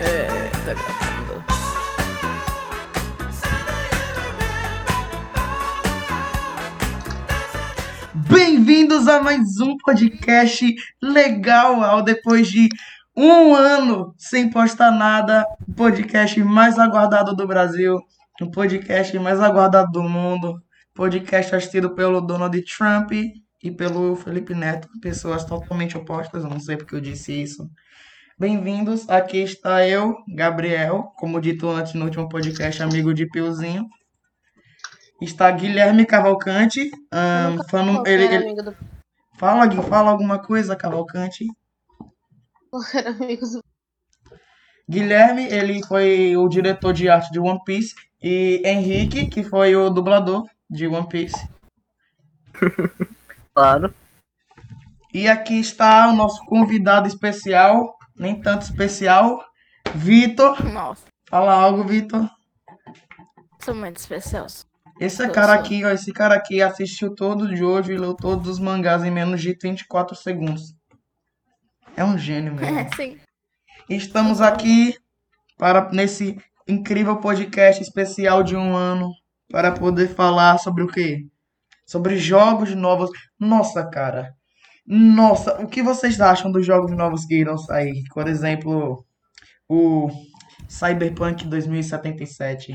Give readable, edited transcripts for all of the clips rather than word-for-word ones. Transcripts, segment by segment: É, tá gravando. Bem-vindos a mais um podcast legal, Al. Depois de um ano sem postar nada, o podcast mais aguardado do Brasil, o podcast mais aguardado do mundo, podcast assistido pelo Donald Trump e pelo Felipe Neto, pessoas totalmente opostas, eu não sei porque eu disse isso. Bem-vindos, aqui está eu, Gabriel, como dito antes no último podcast, amigo de Piozinho. Está Guilherme Cavalcante. Ele fala, Gui, fala alguma coisa, Cavalcante. Guilherme, ele foi o diretor de arte de One Piece. E Henrique, que foi o dublador de One Piece. Claro. E aqui está o nosso convidado especial, nem tanto especial, Vitor. Nossa. Fala algo, Vitor. Sou muito especial. Esse cara aqui assistiu todo o Jojo e leu todos os mangás em menos de 24 segundos. É um gênio mesmo. É, sim. Estamos aqui para nesse incrível podcast especial de um ano para poder falar sobre o quê? Sobre jogos novos. Nossa, cara. Nossa, o que vocês acham dos jogos novos que irão sair? Por exemplo, o Cyberpunk 2077.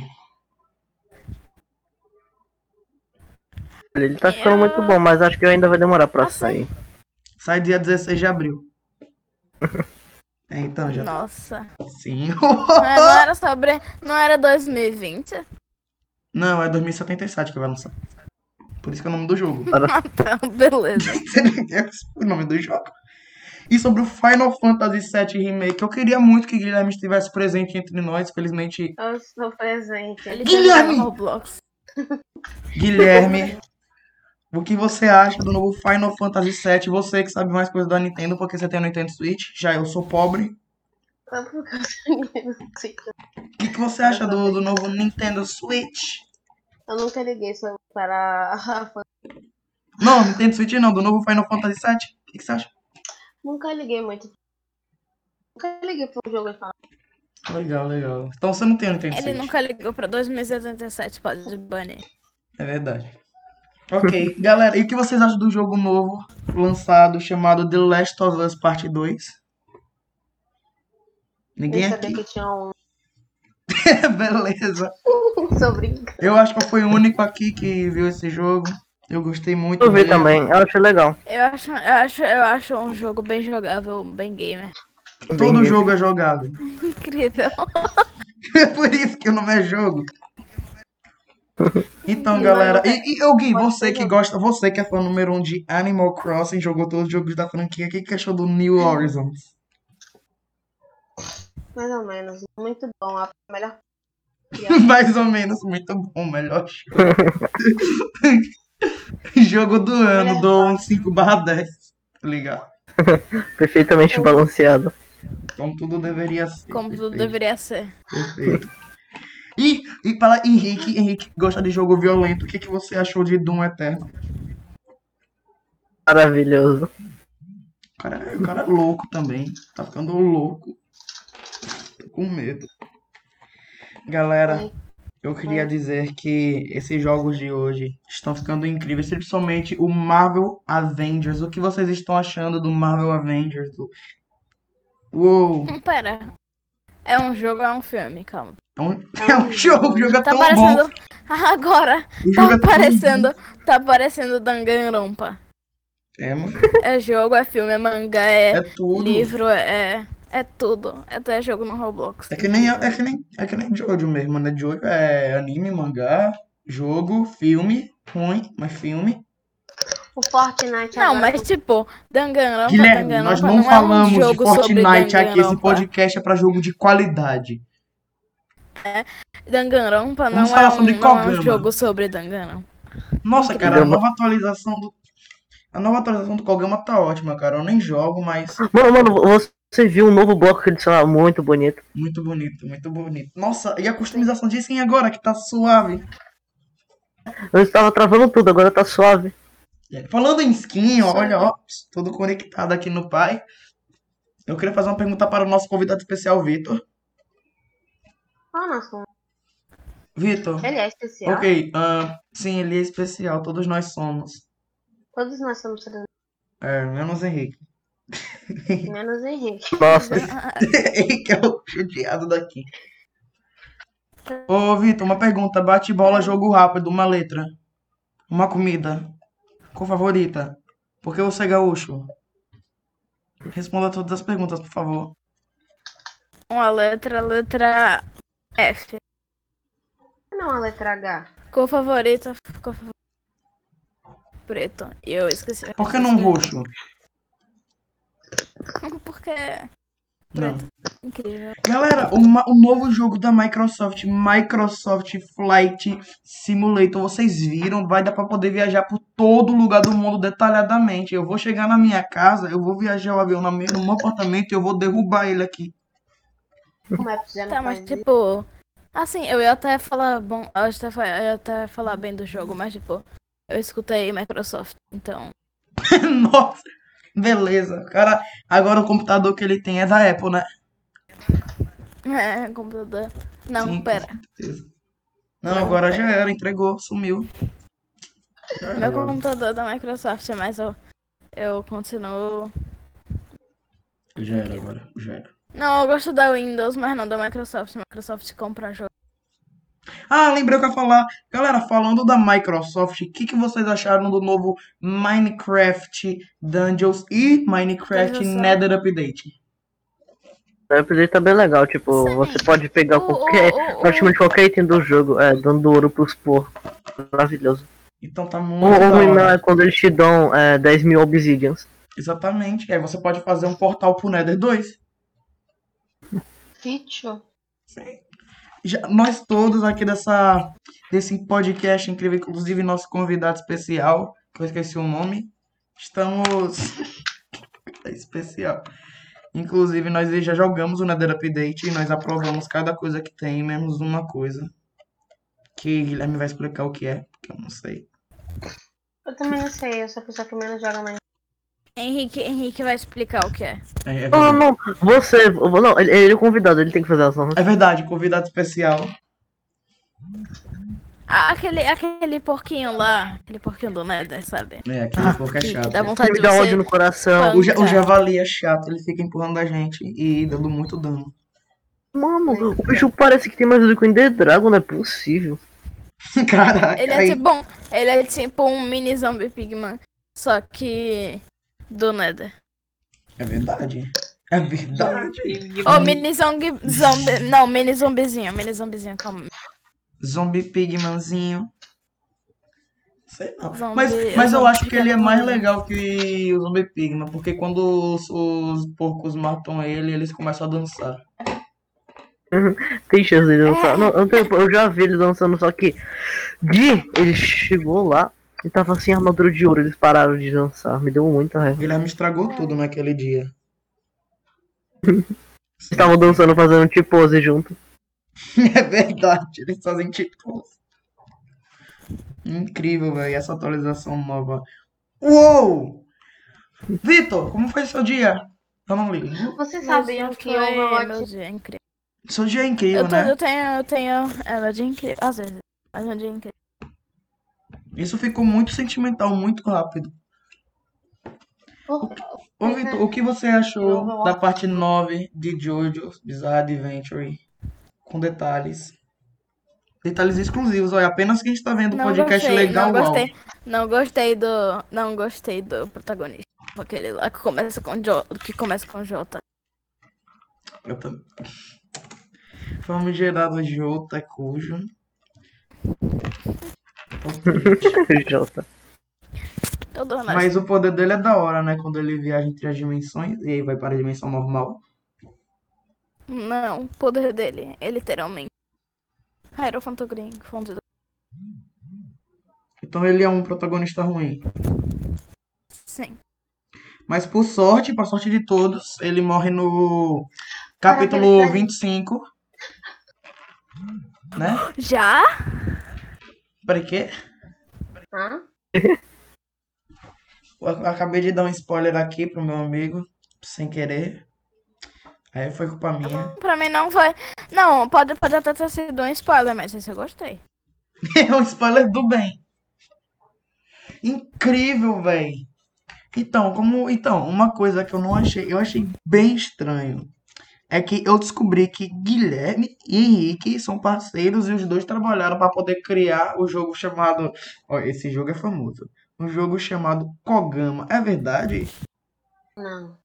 Ele tá ficando muito bom, mas acho que ainda vai demorar pra sair. Sai dia 16 de abril. É, então já. Nossa. Sim. Não era 2020? Não, é 2077 que vai lançar. Por isso que é o nome do jogo. Então, beleza. O nome do jogo. E sobre o Final Fantasy VII Remake, eu queria muito que Guilherme estivesse presente entre nós, felizmente... Eu estou presente. Ele Guilherme! No Roblox. Guilherme... O que você acha do novo Final Fantasy VII? Você que sabe mais coisa da Nintendo, porque você tem o Nintendo Switch. Já eu sou pobre. O que você acha do novo Nintendo Switch? Eu nunca liguei só para... Não, Nintendo Switch não, do novo Final Fantasy VII. O que você acha? Nunca liguei pro jogo e falar. Legal. Então você não tem o Nintendo Switch. Ele nunca ligou pra 2077, pode de banner. É verdade. Ok, galera, e o que vocês acham do jogo novo lançado, chamado The Last of Us Part 2? Ninguém aqui? Eu sabia que tinha um... Beleza. Sou brincando. Eu acho que eu fui o único aqui que viu esse jogo. Eu gostei muito. Eu vi também, eu achei legal. Eu acho um jogo bem jogável, bem gamer. Todo jogo é jogável. Incrível. É por isso que o nome é jogo. Então, galera, e Gui, você que é fã número 1 de Animal Crossing, jogou todos os jogos da franquia, o que achou do New Horizons? Mais ou menos, muito bom, a melhor. Mais ou menos, muito bom, melhor jogo. Jogo do ano, dou um 5/10, tá ligado? Perfeitamente balanceado. Como tudo deveria ser. Perfeito. E para Henrique gosta de jogo violento, o que você achou de Doom Eterno? Maravilhoso. O cara é louco também, tá ficando louco. Tô com medo. Galera, eu queria dizer que esses jogos de hoje estão ficando incríveis, principalmente o Marvel Avengers. O que vocês estão achando do Marvel Avengers? Uou! Pera. É um jogo ou é um filme? Calma. É um jogo, o jogo é tão bom. Agora, tá parecendo Danganronpa. É, mano. É jogo, é filme, é mangá, é tudo. Livro, é tudo. É até jogo no Roblox. É que nem Jojo mesmo, né? Jojo é anime, mangá, jogo, filme, ruim, mas filme. O Fortnite não, mas tipo, Danganronpa, Guilherme, nós não falamos é um jogo de Fortnite aqui, esse podcast é pra jogo de qualidade. É, Danganronpa não é um jogo sobre Danganronpa. Nossa, cara, a nova atualização do Kogama tá ótima, cara, eu nem jogo, mas... Mano, você viu um novo bloco que eles falaram, muito bonito. Muito bonito. Nossa, e a customização de skin agora, que tá suave. Eu estava travando tudo, agora tá suave. Falando em skin, olha, ó, tudo conectado aqui no pai. Eu queria fazer uma pergunta para o nosso convidado especial, Vitor. falar não, sou... Vitor. Ele é especial? Ok, sim, ele é especial, todos nós somos. Todos nós somos. É, menos Henrique. Menos Henrique. Nossa, Henrique é o judiado daqui. Ô, Vitor, uma pergunta. Bate-bola, jogo rápido, uma letra. Uma comida. Qual favorita? Por que você é gaúcho? Responda todas as perguntas, por favor. Uma letra, letra F. Não, a letra H. Cor favorita, cor favorita. Preto. Eu esqueci. Por que não roxo? Porque... Não. Incrível. Galera, o novo jogo da Microsoft, Microsoft Flight Simulator, vocês viram? Vai dar pra poder viajar por todo lugar do mundo detalhadamente. Eu vou chegar na minha casa, eu vou viajar o avião no meu apartamento e eu vou derrubar ele aqui. Tá, mas tipo... Assim, eu ia até falar bom, eu ia até falar bem do jogo, mas tipo... Eu escutei Microsoft, então... Nossa! Beleza, cara, agora o computador que ele tem é da Apple, né? É, computador... Não, sim, pera. Não, agora já era, entregou, sumiu. Meu computador da Microsoft, mas eu continuo... Já era agora, já era. Não, eu gosto da Windows, mas não da Microsoft. Microsoft compra jogo. Ah, lembrei o que eu ia falar. Galera, falando da Microsoft, o que vocês acharam do novo Minecraft Dungeons e Minecraft Nether Update? O update tá bem legal, tipo, sim. Você pode pegar praticamente qualquer item do jogo, dando ouro pros porcos. Maravilhoso. Então tá muito legal. É quando eles te dão 10 mil obsidians. Exatamente, aí você pode fazer um portal pro Nether 2. Feature. Sim. Já, nós todos aqui desse podcast incrível, inclusive nosso convidado especial, que eu esqueci o nome, estamos... é especial. Inclusive, nós já jogamos o Nether Update e nós aprovamos cada coisa que tem, menos uma coisa. Que Guilherme vai explicar o que é, porque eu não sei. Eu também não sei, eu sou a pessoa que menos joga mais. Henrique vai explicar o que é. Não, você... Não, ele é o convidado, ele tem que fazer as normas. É verdade, convidado especial. Ah, aquele porquinho lá. Aquele porquinho do Nether, sabe? É, aquele porco é chato. Dá vontade de dar ódio no coração. O javali é chato, ele fica empurrando a gente e dando muito dano. Mano, o bicho parece que tem mais do que o Ender Dragon, não é possível. Caraca. Ele é tipo um mini Zombie Pigman. Só que... do Nether. É verdade. É verdade. Ô, mini zombizinho, calma. Zombie Pigmanzinho. Sei não. Zombie, mas eu acho que ele é mais legal que o Zombie Pigman, porque quando os porcos matam ele, eles começam a dançar. Tem chance de dançar. Não, eu já vi ele dançando, só que... Ele chegou lá. Ele tava sem armadura de ouro, eles pararam de dançar. Me deu muita raiva. Guilherme estragou tudo naquele dia. Eles estavam dançando, fazendo T-pose junto. É verdade, eles fazem T-pose. Incrível, velho, essa atualização nova. Uou! Vitor, como foi seu dia? Eu não ligo. Vocês sabiam que meu dia é incrível. Seu dia é incrível, né? Meu dia é incrível, às vezes. Mas meu dia é incrível. Isso ficou muito sentimental, muito rápido. Ô, Vitor, o que você achou da parte 9 de JoJo's Bizarre Adventure? Com detalhes. Detalhes exclusivos, olha. Apenas quem está vendo o podcast legal. Não gostei do protagonista. Aquele lá que começa com Jota. Eu também. Famigerado Jota Cujo. Mas o poder dele é da hora, né? Quando ele viaja entre as dimensões e aí vai para a dimensão normal. Não, o poder dele é literalmente aerofantogringo. Então ele é um protagonista ruim. Sim. Mas pra sorte de todos, ele morre no capítulo 25. Né? Já? Pra quê? Eu acabei de dar um spoiler aqui pro meu amigo, sem querer. Aí foi culpa minha. Pra mim não foi. Não, pode até ter sido um spoiler, mas esse eu gostei. É um spoiler do bem. Incrível, velho. Então, uma coisa que eu achei bem estranho, é que eu descobri que Guilherme e Henrique são parceiros e os dois trabalharam para poder criar o jogo chamado... Ó, esse jogo é famoso. Um jogo chamado Kogama. É verdade? Não.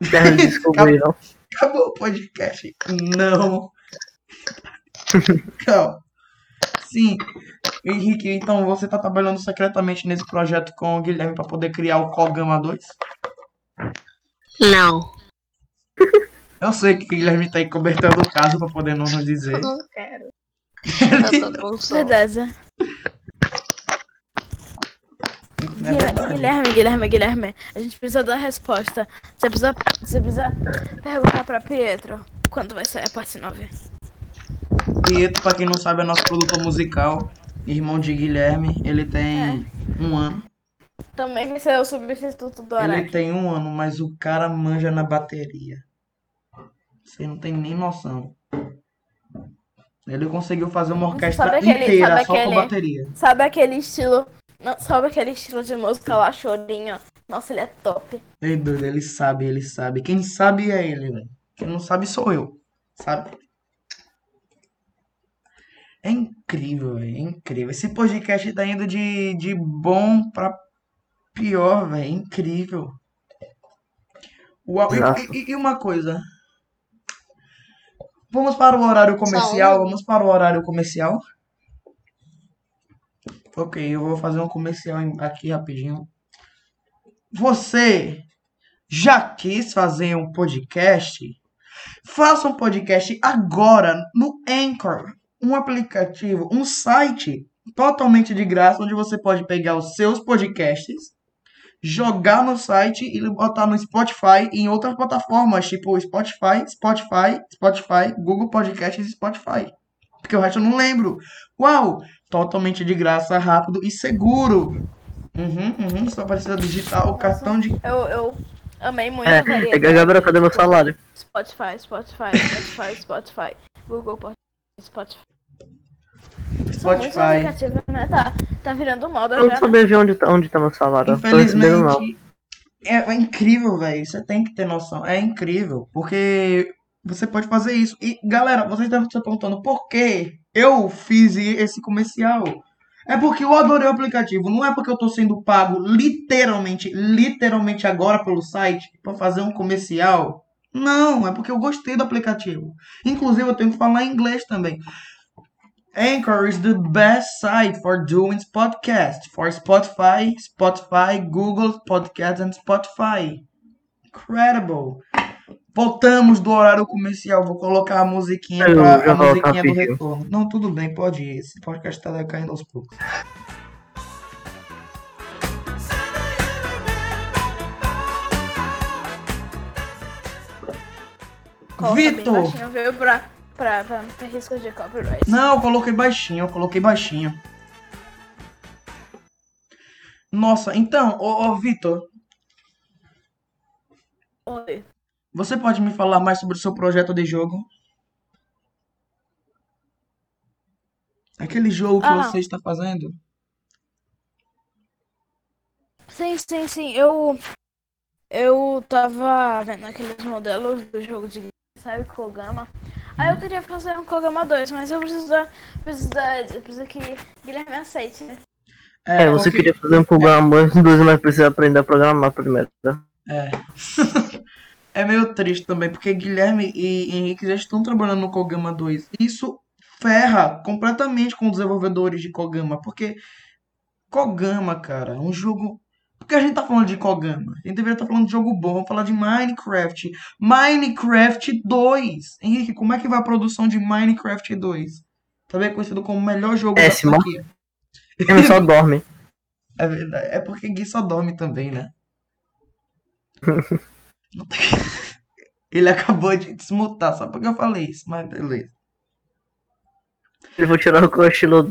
Descobriram. Acabou o podcast. Não. Calma. Sim. Henrique, então você tá trabalhando secretamente nesse projeto com o Guilherme pra poder criar o Kogama 2? Não. Eu sei que o Guilherme tá aí cobertando o caso pra poder não nos dizer. Eu não quero. Eu tô com certeza. Guilherme, a gente precisa dar resposta. Você precisa perguntar pra Pietro quando vai sair a parte 9. Pietro, pra quem não sabe, é nosso produtor musical, irmão de Guilherme. Ele tem um ano. Também que é o substituto do Araki. Ele tem um ano, mas o cara manja na bateria. Você não tem nem noção. Ele conseguiu fazer uma orquestra inteira só com bateria. Sabe aquele estilo de música lá, chorinho? Nossa, ele é top. Ele sabe. Quem sabe é ele, velho. Quem não sabe sou eu, sabe? É incrível, velho. É incrível. Esse podcast tá indo de bom pra pior, velho. É incrível. Uau. E uma coisa. Vamos para o horário comercial. Ok, eu vou fazer um comercial aqui rapidinho. Você já quis fazer um podcast? Faça um podcast agora no Anchor, um aplicativo, um site totalmente de graça, onde você pode pegar os seus podcasts, jogar no site e botar no Spotify e em outras plataformas, tipo Spotify, Google Podcasts e Spotify. Porque o resto eu não lembro. Uau! Totalmente de graça, rápido e seguro. Só precisa digitar o cartão de... Eu amei muito. Galera, cadê meu salário? Spotify. Google Podcast, Spotify. São muitos aplicativos, né? Tá virando moda. Eu não sabia onde tá meu salário. Infelizmente, é incrível, velho. Você tem que ter noção. É incrível, porque... Você pode fazer isso. E, galera, vocês devem estar perguntando por que eu fiz esse comercial. É porque eu adorei o aplicativo. Não é porque eu tô sendo pago literalmente agora pelo site para fazer um comercial. Não, é porque eu gostei do aplicativo. Inclusive, eu tenho que falar em inglês também. Anchor is the best site for doing podcasts. For Spotify, Google Podcasts and Spotify. Incredible. Voltamos do horário comercial. Vou colocar a musiquinha do retorno. Não, tudo bem, pode ir. Esse podcast tá caindo aos poucos. Vitor! Veio pra risco de copyright. Não, eu coloquei baixinho. Nossa, então, ô Vitor. Oi. Você pode me falar mais sobre o seu projeto de jogo? Aquele jogo que você está fazendo? Sim. Eu tava vendo aqueles modelos do jogo de Kogama. Aí eu queria fazer um Kogama 2, mas eu preciso que Guilherme aceite, né? Você queria fazer um Kogama 2, mas precisa aprender a programar primeiro, tá? É meio triste também, porque Guilherme e Henrique já estão trabalhando no Kogama 2. Isso ferra completamente com os desenvolvedores de Kogama, porque Kogama, cara, é um jogo... Por que a gente tá falando de Kogama? A gente deveria estar falando de jogo bom, vamos falar de Minecraft. Minecraft 2! Henrique, como é que vai a produção de Minecraft 2? Também é conhecido como o melhor jogo da franquia. Ele só dorme. É verdade, é porque Gui só dorme também, né? Ele acabou de desmutar, só porque eu falei isso, mas beleza. Eu vou tirar o que eu estilo.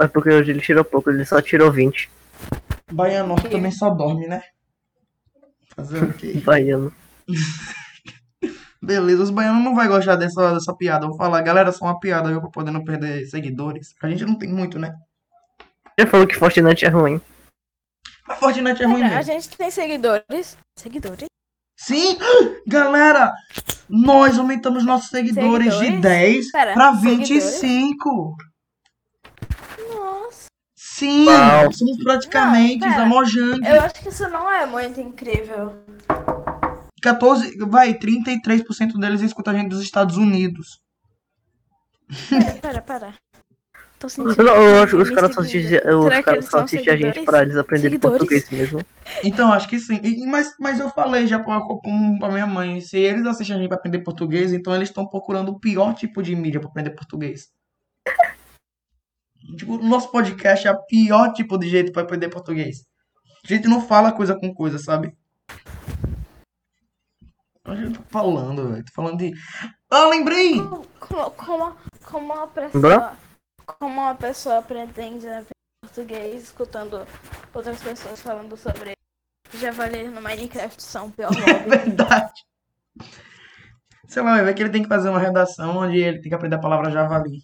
É porque hoje ele tirou pouco, ele só tirou 20. Baiano também só dorme, né? Fazer o quê? Baiano. Beleza, os baianos não vão gostar dessa piada. Eu vou falar, galera, só uma piada, viu? Pra poder não perder seguidores. A gente não tem muito, né? Você falou que Fortnite é ruim. A Fortnite é ruim mesmo. A gente tem seguidores. Seguidores? Sim! Galera, nós aumentamos nossos seguidores? De 10 para 25. Nossa. Sim, uau. Somos praticamente amojantes. Eu acho que isso não é muito incrível. 33% deles escutam a gente dos Estados Unidos. Pera. Tô sentindo. Eu acho que os caras só assistem a gente pra eles aprenderem português mesmo. Então, acho que sim. Mas eu falei já pra minha mãe, se eles assistem a gente pra aprender português, então eles estão procurando o pior tipo de mídia pra aprender português. Tipo, nosso podcast é o pior tipo de jeito pra aprender português. A gente não fala coisa com coisa, sabe? Eu tô falando, velho. Tô falando de... Ah, lembrei! Como uma pessoa... Como uma pessoa pretende aprender português escutando outras pessoas falando sobre javali no Minecraft são pior hobby. É verdade. Sei lá, é que ele tem que fazer uma redação onde ele tem que aprender a palavra javali.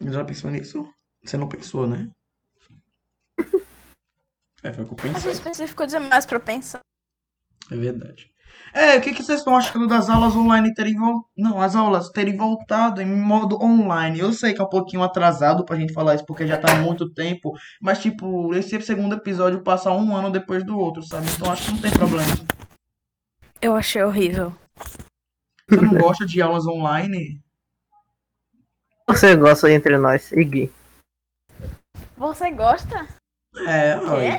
Já pensou nisso? Você não pensou, né? Foi o que eu pensei. Acho que você ficou demais pra pensar. É verdade. O que vocês estão achando das aulas online terem voltado? Não, as aulas terem voltado em modo online. Eu sei que é um pouquinho atrasado pra gente falar isso, porque já tá há muito tempo. Mas, tipo, esse segundo episódio passa um ano depois do outro, sabe? Então acho que não tem problema. Eu achei horrível. Você não gosta de aulas online? Você gosta entre nós, Gui. Você gosta?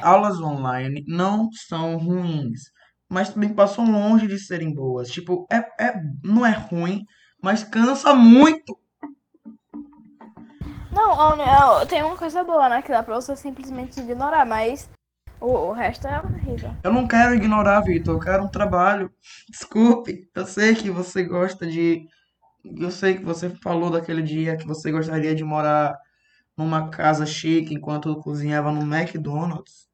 Aulas online não são ruins. Mas também passam longe de serem boas. Tipo, não é ruim, mas cansa muito. Não, tem uma coisa boa, né? Que dá pra você simplesmente ignorar, mas o resto é horrível. Eu não quero ignorar, Vitor. Eu quero um trabalho. Desculpe. Eu sei que você gosta de... Eu sei que você falou daquele dia que você gostaria de morar numa casa chique enquanto cozinhava no McDonald's.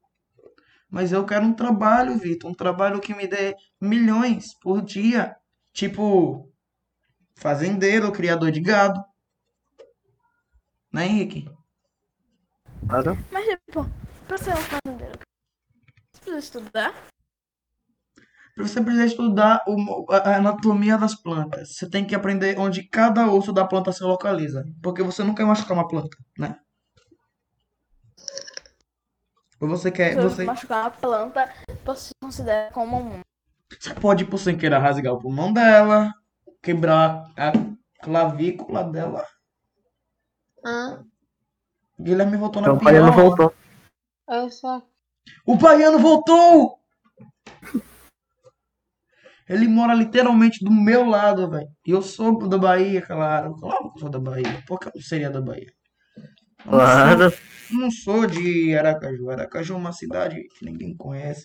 Mas eu quero um trabalho, Vitor. Um trabalho que me dê milhões por dia. Tipo, fazendeiro, criador de gado. Né, Henrique? Claro. Mas, tipo, pra ser um fazendeiro, você precisa estudar? Você precisa estudar a anatomia das plantas. Você tem que aprender onde cada osso da planta se localiza. Porque você não quer machucar uma planta, né? Ou você quer... Se você machucar uma planta, você considera como um... Você pode, por sem querer, rasgar o pulmão dela, quebrar a clavícula dela. Guilherme voltou na pior. O baiano voltou. O baiano voltou! Ele mora literalmente do meu lado, velho. E eu sou da Bahia, claro. Claro que eu sou da Bahia. Por que eu não seria da Bahia? Claro. Não sou de Aracaju. Aracaju é uma cidade que ninguém conhece.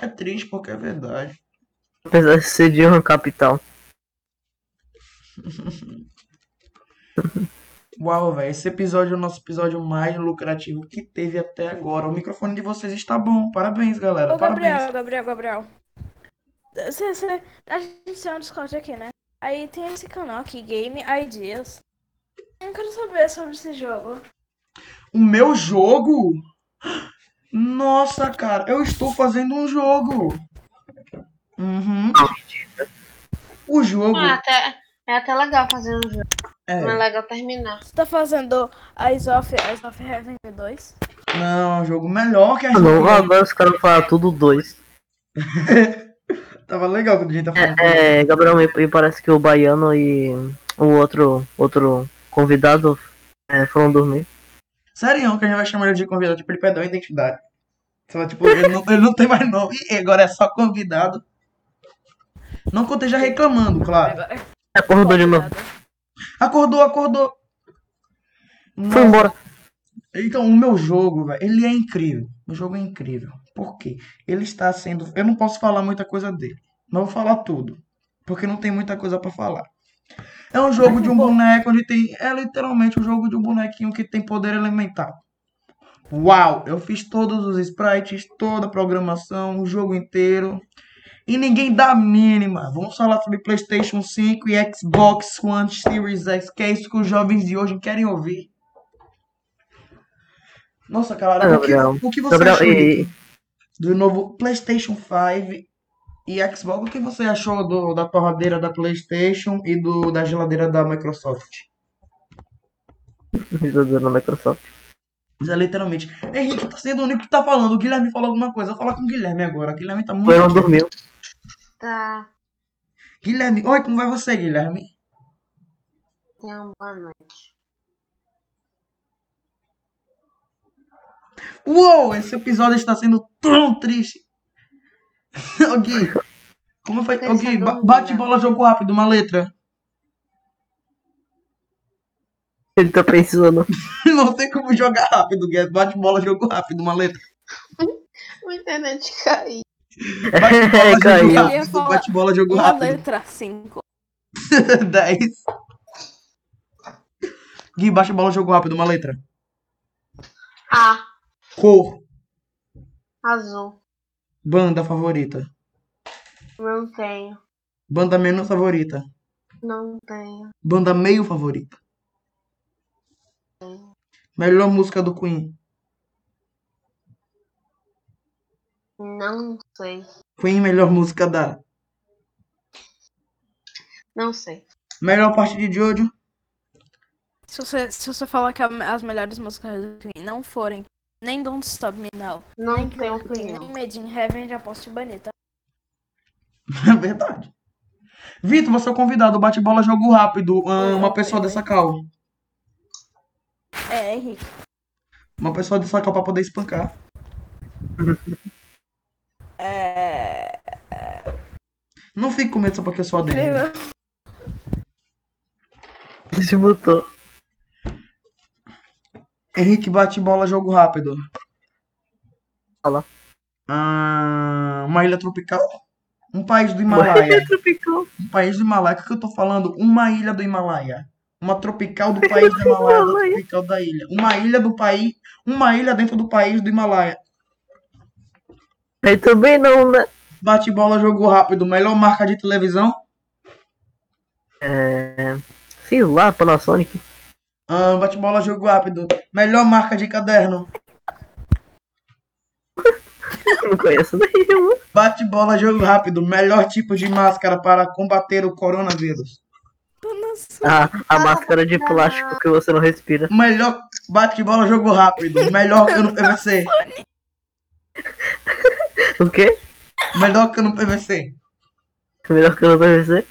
É triste porque é verdade. Apesar de ser de uma capital. Uau, velho. Esse episódio é o nosso episódio mais lucrativo que teve até agora. O microfone de vocês está bom. Parabéns, galera. Ô, Gabriel, parabéns. Gabriel. A gente tem um Discord aqui, né? Aí tem esse canal aqui, Game Ideas. Eu quero saber sobre esse jogo. O meu jogo? Nossa, cara, eu estou fazendo um jogo. O jogo... É até legal fazer um jogo. Não é legal terminar. Você tá fazendo Eyes of Heaven 2? Não, é um jogo melhor que a gente. Não, agora os caras falam tudo 2. Tava legal quando a gente tá falando. Gabriel, me parece que o baiano e o outro convidado foram dormir. Sério, que a gente vai chamar ele de convidado, tipo, ele perdeu a identidade. Só, tipo, ele não tem mais nome, e agora é só convidado. Não que eu esteja reclamando, claro. Acordou de novo. Acordou. Nossa. Foi embora. Então, o meu jogo, velho, ele é incrível. O jogo é incrível. Por quê? Ele está sendo... Eu não posso falar muita coisa dele. Não vou falar tudo. Porque não tem muita coisa pra falar. É um jogo de um boneco onde tem... É literalmente um jogo de um bonequinho que tem poder elemental. Uau! Eu fiz todos os sprites, toda a programação, o jogo inteiro. e ninguém dá mínima. Vamos falar sobre PlayStation 5 e Xbox One Series X, que é isso que os jovens de hoje querem ouvir. Nossa, cara, o que você achou do novo PlayStation 5 e Xbox? O que você achou da torradeira da PlayStation e da geladeira da Microsoft? Geladeira da Microsoft. É, literalmente. Henrique tá sendo o único que tá falando. O Guilherme falou alguma coisa. Fala com o Guilherme agora. O Guilherme tá muito... Eu não dormiu. Tá. Guilherme, oi, como vai você, Guilherme? Tenha boa noite. Uou, esse episódio está sendo tão triste. Ô, Gui, como foi? Ô, Gui, bate bola, jogo rápido, uma letra. Ele tá precisando. Não tem como jogar rápido, Gui. Bate bola, jogo rápido, uma letra. A internet caiu. Bate bola, jogo rápido. Uma letra, 5. 10. Gui, bate bola, jogo rápido, uma letra. A. Cor. Azul. Banda favorita. Não tenho. Banda menos favorita. Não tenho. Banda meio favorita. Tenho. Melhor música do Queen. Não sei. Queen, melhor música da... Não sei. Melhor parte de Jojo. Se você falar que as melhores músicas do Queen não forem nem Don't Stop Me Now, nem Queen, nem Made in Heaven, já posso te banir, tá? É verdade. Vitor, você é o convidado. Bate-bola, jogo rápido. Uma pessoa dessa cal. É, Henrique. Uma pessoa dessa cal pra poder espancar. Não fique com medo só porque eu sou a dele. Ele se botou. Henrique, bate bola, jogo rápido. Fala. Uma ilha tropical? Um país do Himalaia. Uma ilha tropical. Um país do Himalaia. O que eu tô falando? Uma ilha do Himalaia. Uma tropical do país do Himalaia. Uma tropical da ilha. Uma ilha do país. Uma ilha dentro do país do Himalaia. Eu também não, né? Bate bola, jogo rápido. Melhor marca de televisão? Sei lá, Panasonic. Bate bola, jogo rápido. Melhor marca de caderno. Não conheço nenhuma. Bate bola, jogo rápido. Melhor tipo de máscara para combater o coronavírus. A máscara de plástico que você não respira. Melhor bate bola, jogo rápido. Melhor cano PVC. O quê? Melhor cano PVC. Melhor cano PVC?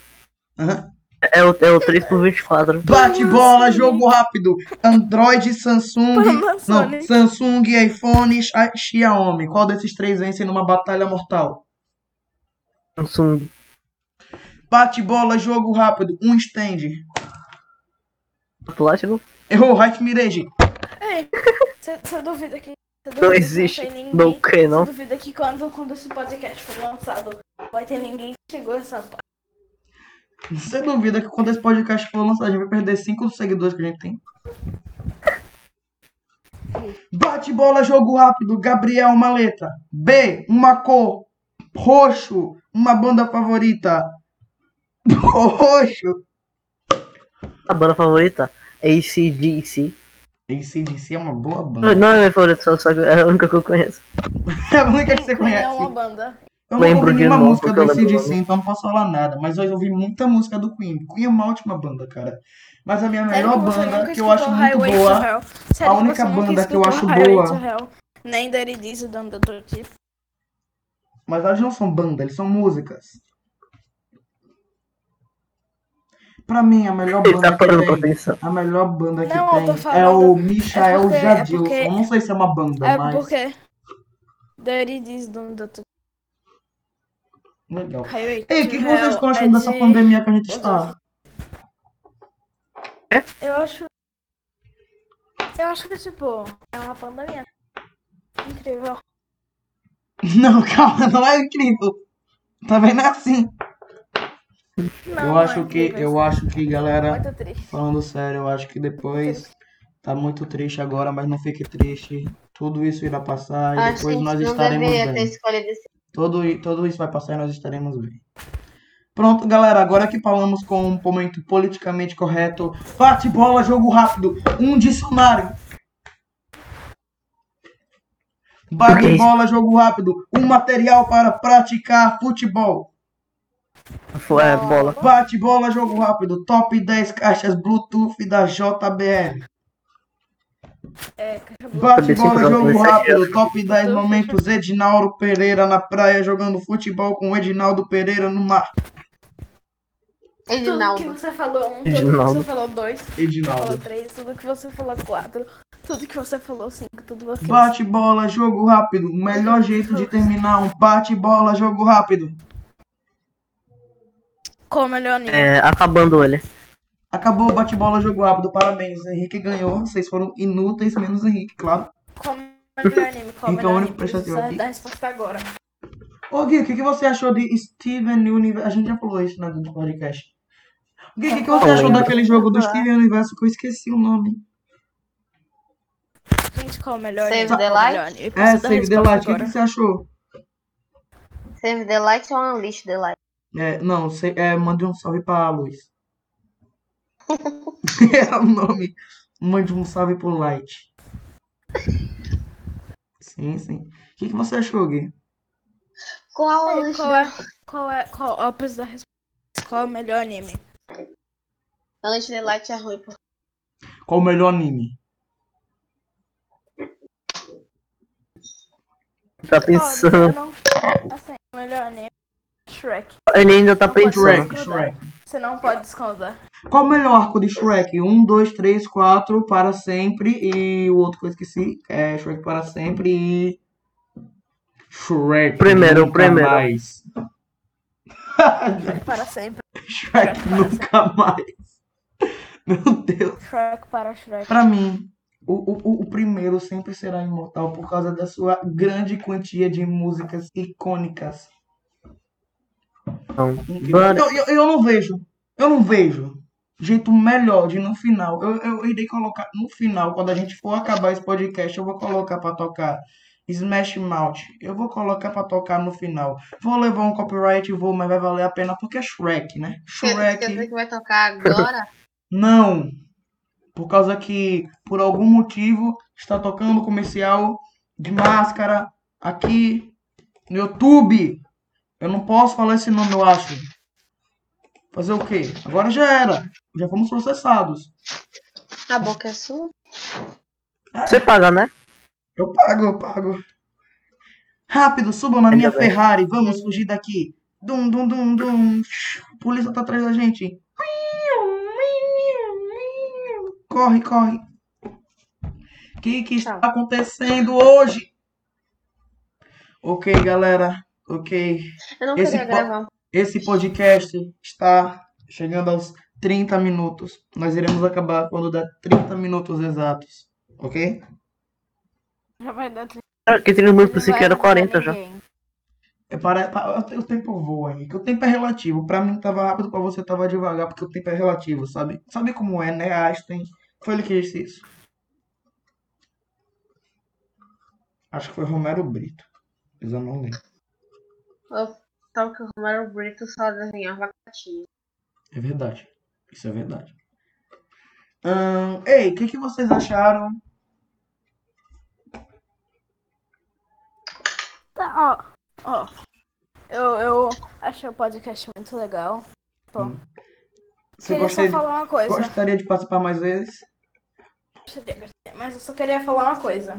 Aham. É o 3x24. Bate bola, jogo rápido. Android, Samsung. Não, Samsung, iPhone, Xiaomi. Qual desses três vence numa batalha mortal? Samsung. Bate bola, jogo rápido. Um stand. Plástico? Errou, Right Mirage. Ei, você duvida que... Não existe. Não. Você duvida que quando esse podcast for lançado, vai ter ninguém que chegou essa parte. Você duvida que quando esse podcast for lançado, a gente vai perder 5 seguidores que a gente tem? Bate bola, jogo rápido. Gabriel, uma letra. B, uma cor. Roxo, uma banda favorita. Roxo. A banda favorita? AC/DC. AC/DC é uma boa banda. Não é minha favorita, só é a única que eu conheço. É a única que você conhece. É uma banda. Eu não lembro de uma música do AC/DC, então não posso falar nada. Mas hoje eu ouvi muita música do Queen. Queen é uma ótima banda, cara. Mas a minha melhor banda, que eu acho muito boa, a única banda que eu acho boa... Nem Dirty Dizzy, o nome do Dr. Tiff. Mas elas não são banda, eles são músicas. Pra mim, a melhor banda que tem... A melhor banda que tem é o Michael Jadilson. Eu não sei se é uma banda, mas... É porque... Dirty Dizzy, o nome do Dr. Legal. Ei, o que vocês estão achando dessa pandemia que a gente está? Eu acho que, tipo, é uma pandemia. Incrível. Não, calma, não é incrível. Também não é assim. Não, eu acho que, galera, falando sério, eu acho que depois... Tá muito triste agora, mas não fique triste. Tudo isso irá passar e depois nós estaremos bem. Tudo isso vai passar e nós estaremos bem. Pronto, galera, agora que falamos com um momento politicamente correto, bate bola, jogo rápido, um dicionário. Bate bola, jogo rápido, um material para praticar futebol. É, bola. Bate bola, jogo rápido, top 10 caixas Bluetooth da JBL. Bate bola, jogo rápido, top 10 momentos Edinaldo Pereira na praia jogando futebol com Edinaldo Pereira no mar. Edinaldo. Tudo que você falou 1, tudo que você falou 2, tudo que você falou 3, tudo que você falou 4, tudo que você falou 5, tudo você... Bate bola, jogo rápido, o melhor jeito de terminar um bate bola, jogo rápido. Como ele é, acabando ele. Acabou o bate-bola, jogo rápido, parabéns. Henrique ganhou, vocês foram inúteis, menos Henrique, claro. Como é o anime? Como é o anime? Precisa dar resposta agora. Ô Gui, o que você achou de Steven Universe? A gente já falou isso no podcast. Gui, o que você achou daquele jogo do Steven Universe que eu esqueci o nome? Gente, qual é o melhor anime? Save the Light? É, Save the Light, o que você achou? Save the Light ou Unleash the Light? É, não, mande um salve pra Luiz. É o nome. Mande um salve pro Light. Sim, sim. O que você achou, Gui? Qual é o melhor anime? Antes de Light é ruim. Qual o melhor anime? Tá pensando. Assim, o melhor anime. Shrek. Ele ainda tá pensando. Shrek. Você não pode esconder. Qual o melhor arco de Shrek? 1, 2, 3, 4, para sempre. E o outro que eu esqueci é Shrek para sempre e... Shrek primeiro. Mais. Shrek para sempre. Shrek nunca mais. Meu Deus. Shrek para Shrek. Pra mim, o primeiro sempre será imortal por causa da sua grande quantia de músicas icônicas. Eu não vejo jeito melhor de no final. Eu irei colocar no final, quando a gente for acabar esse podcast, eu vou colocar pra tocar Smash Mouth. Eu vou colocar pra tocar no final. Vou levar um copyright, mas vai valer a pena porque é Shrek, né? Shrek. Quer dizer que vai tocar agora? Não. Por causa que, por algum motivo, está tocando comercial de máscara aqui no YouTube. Eu não posso falar esse nome, eu acho. Fazer o quê? Agora já era. Já fomos processados. A boca é sua? Você paga, né? Eu pago. Rápido, subam na minha Ferrari. Vamos fugir daqui. Dum, dum, dum, dum. Polícia tá atrás da gente. Corre. O que está acontecendo hoje? Ok, galera. Ok, eu não queria gravar. Esse podcast está chegando aos 30 minutos. Nós iremos acabar quando der 30 minutos exatos, ok? Já vai dar 30. Que 30 minutos se quer 40 já. O tempo voa, Henrique. O tempo é relativo. Pra mim tava rápido, pra você tava devagar, porque o tempo é relativo, sabe? Sabe como é, né? Einstein. Foi ele que disse isso. Acho que foi Romero Brito, mas eu não lembro. Eu tava com o Romero Brito só desenhava gatinho. É verdade. Isso é verdade. Ei, o que vocês acharam? Tá, ó. Eu achei o podcast muito legal. Você gostaria só falar uma coisa. Gostaria de participar mais vezes? Mas eu só queria falar uma coisa.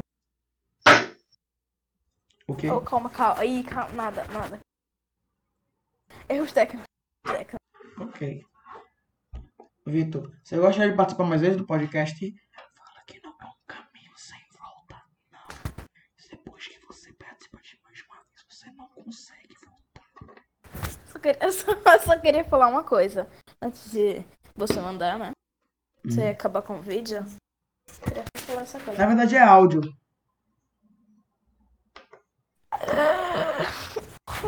Okay. Oh, calma. Ih, calma. Nada. Erros técnicos. Ok. Vitor, você gostaria de participar mais vezes do podcast? Fala que não é um caminho sem volta, não. Depois que você participa de mais uma vez, você não consegue voltar. Eu só queria falar uma coisa. Antes de você mandar, né? Você acabar com o vídeo. Eu queria falar essa coisa. Na verdade é áudio.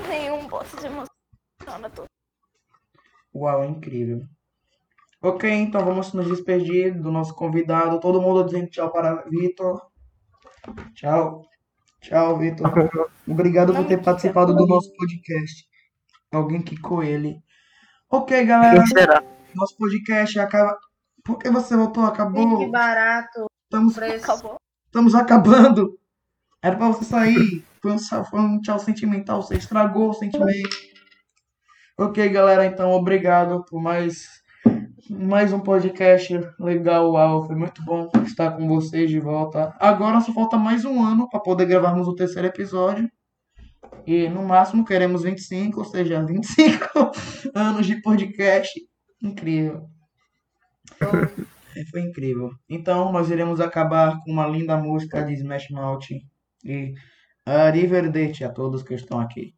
Nenhum bosta de emoção. Uau, é incrível. Ok, então vamos nos despedir do nosso convidado. Todo mundo dizendo tchau para Vitor. Tchau. Tchau, Vitor. Obrigado por ter participado do nosso podcast. Alguém quicou ele. Ok, galera. Nosso podcast acaba... Por que você voltou? Acabou. Que barato. Estamos acabando. Era pra você sair. Foi um tchau sentimental. Você estragou o sentimento. Ok, galera. Então, obrigado por mais um podcast legal, uau, foi muito bom estar com vocês de volta. Agora só falta mais um ano para poder gravarmos o terceiro episódio. E no máximo queremos 25, ou seja, 25 anos de podcast. Incrível. Foi incrível. Então nós iremos acabar com uma linda música de Smash Mouth. E arrivederci a todos que estão aqui.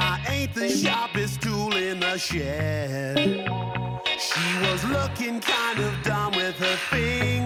I ain't the sharpest tool in the shed. She was looking kind of dumb with her feet.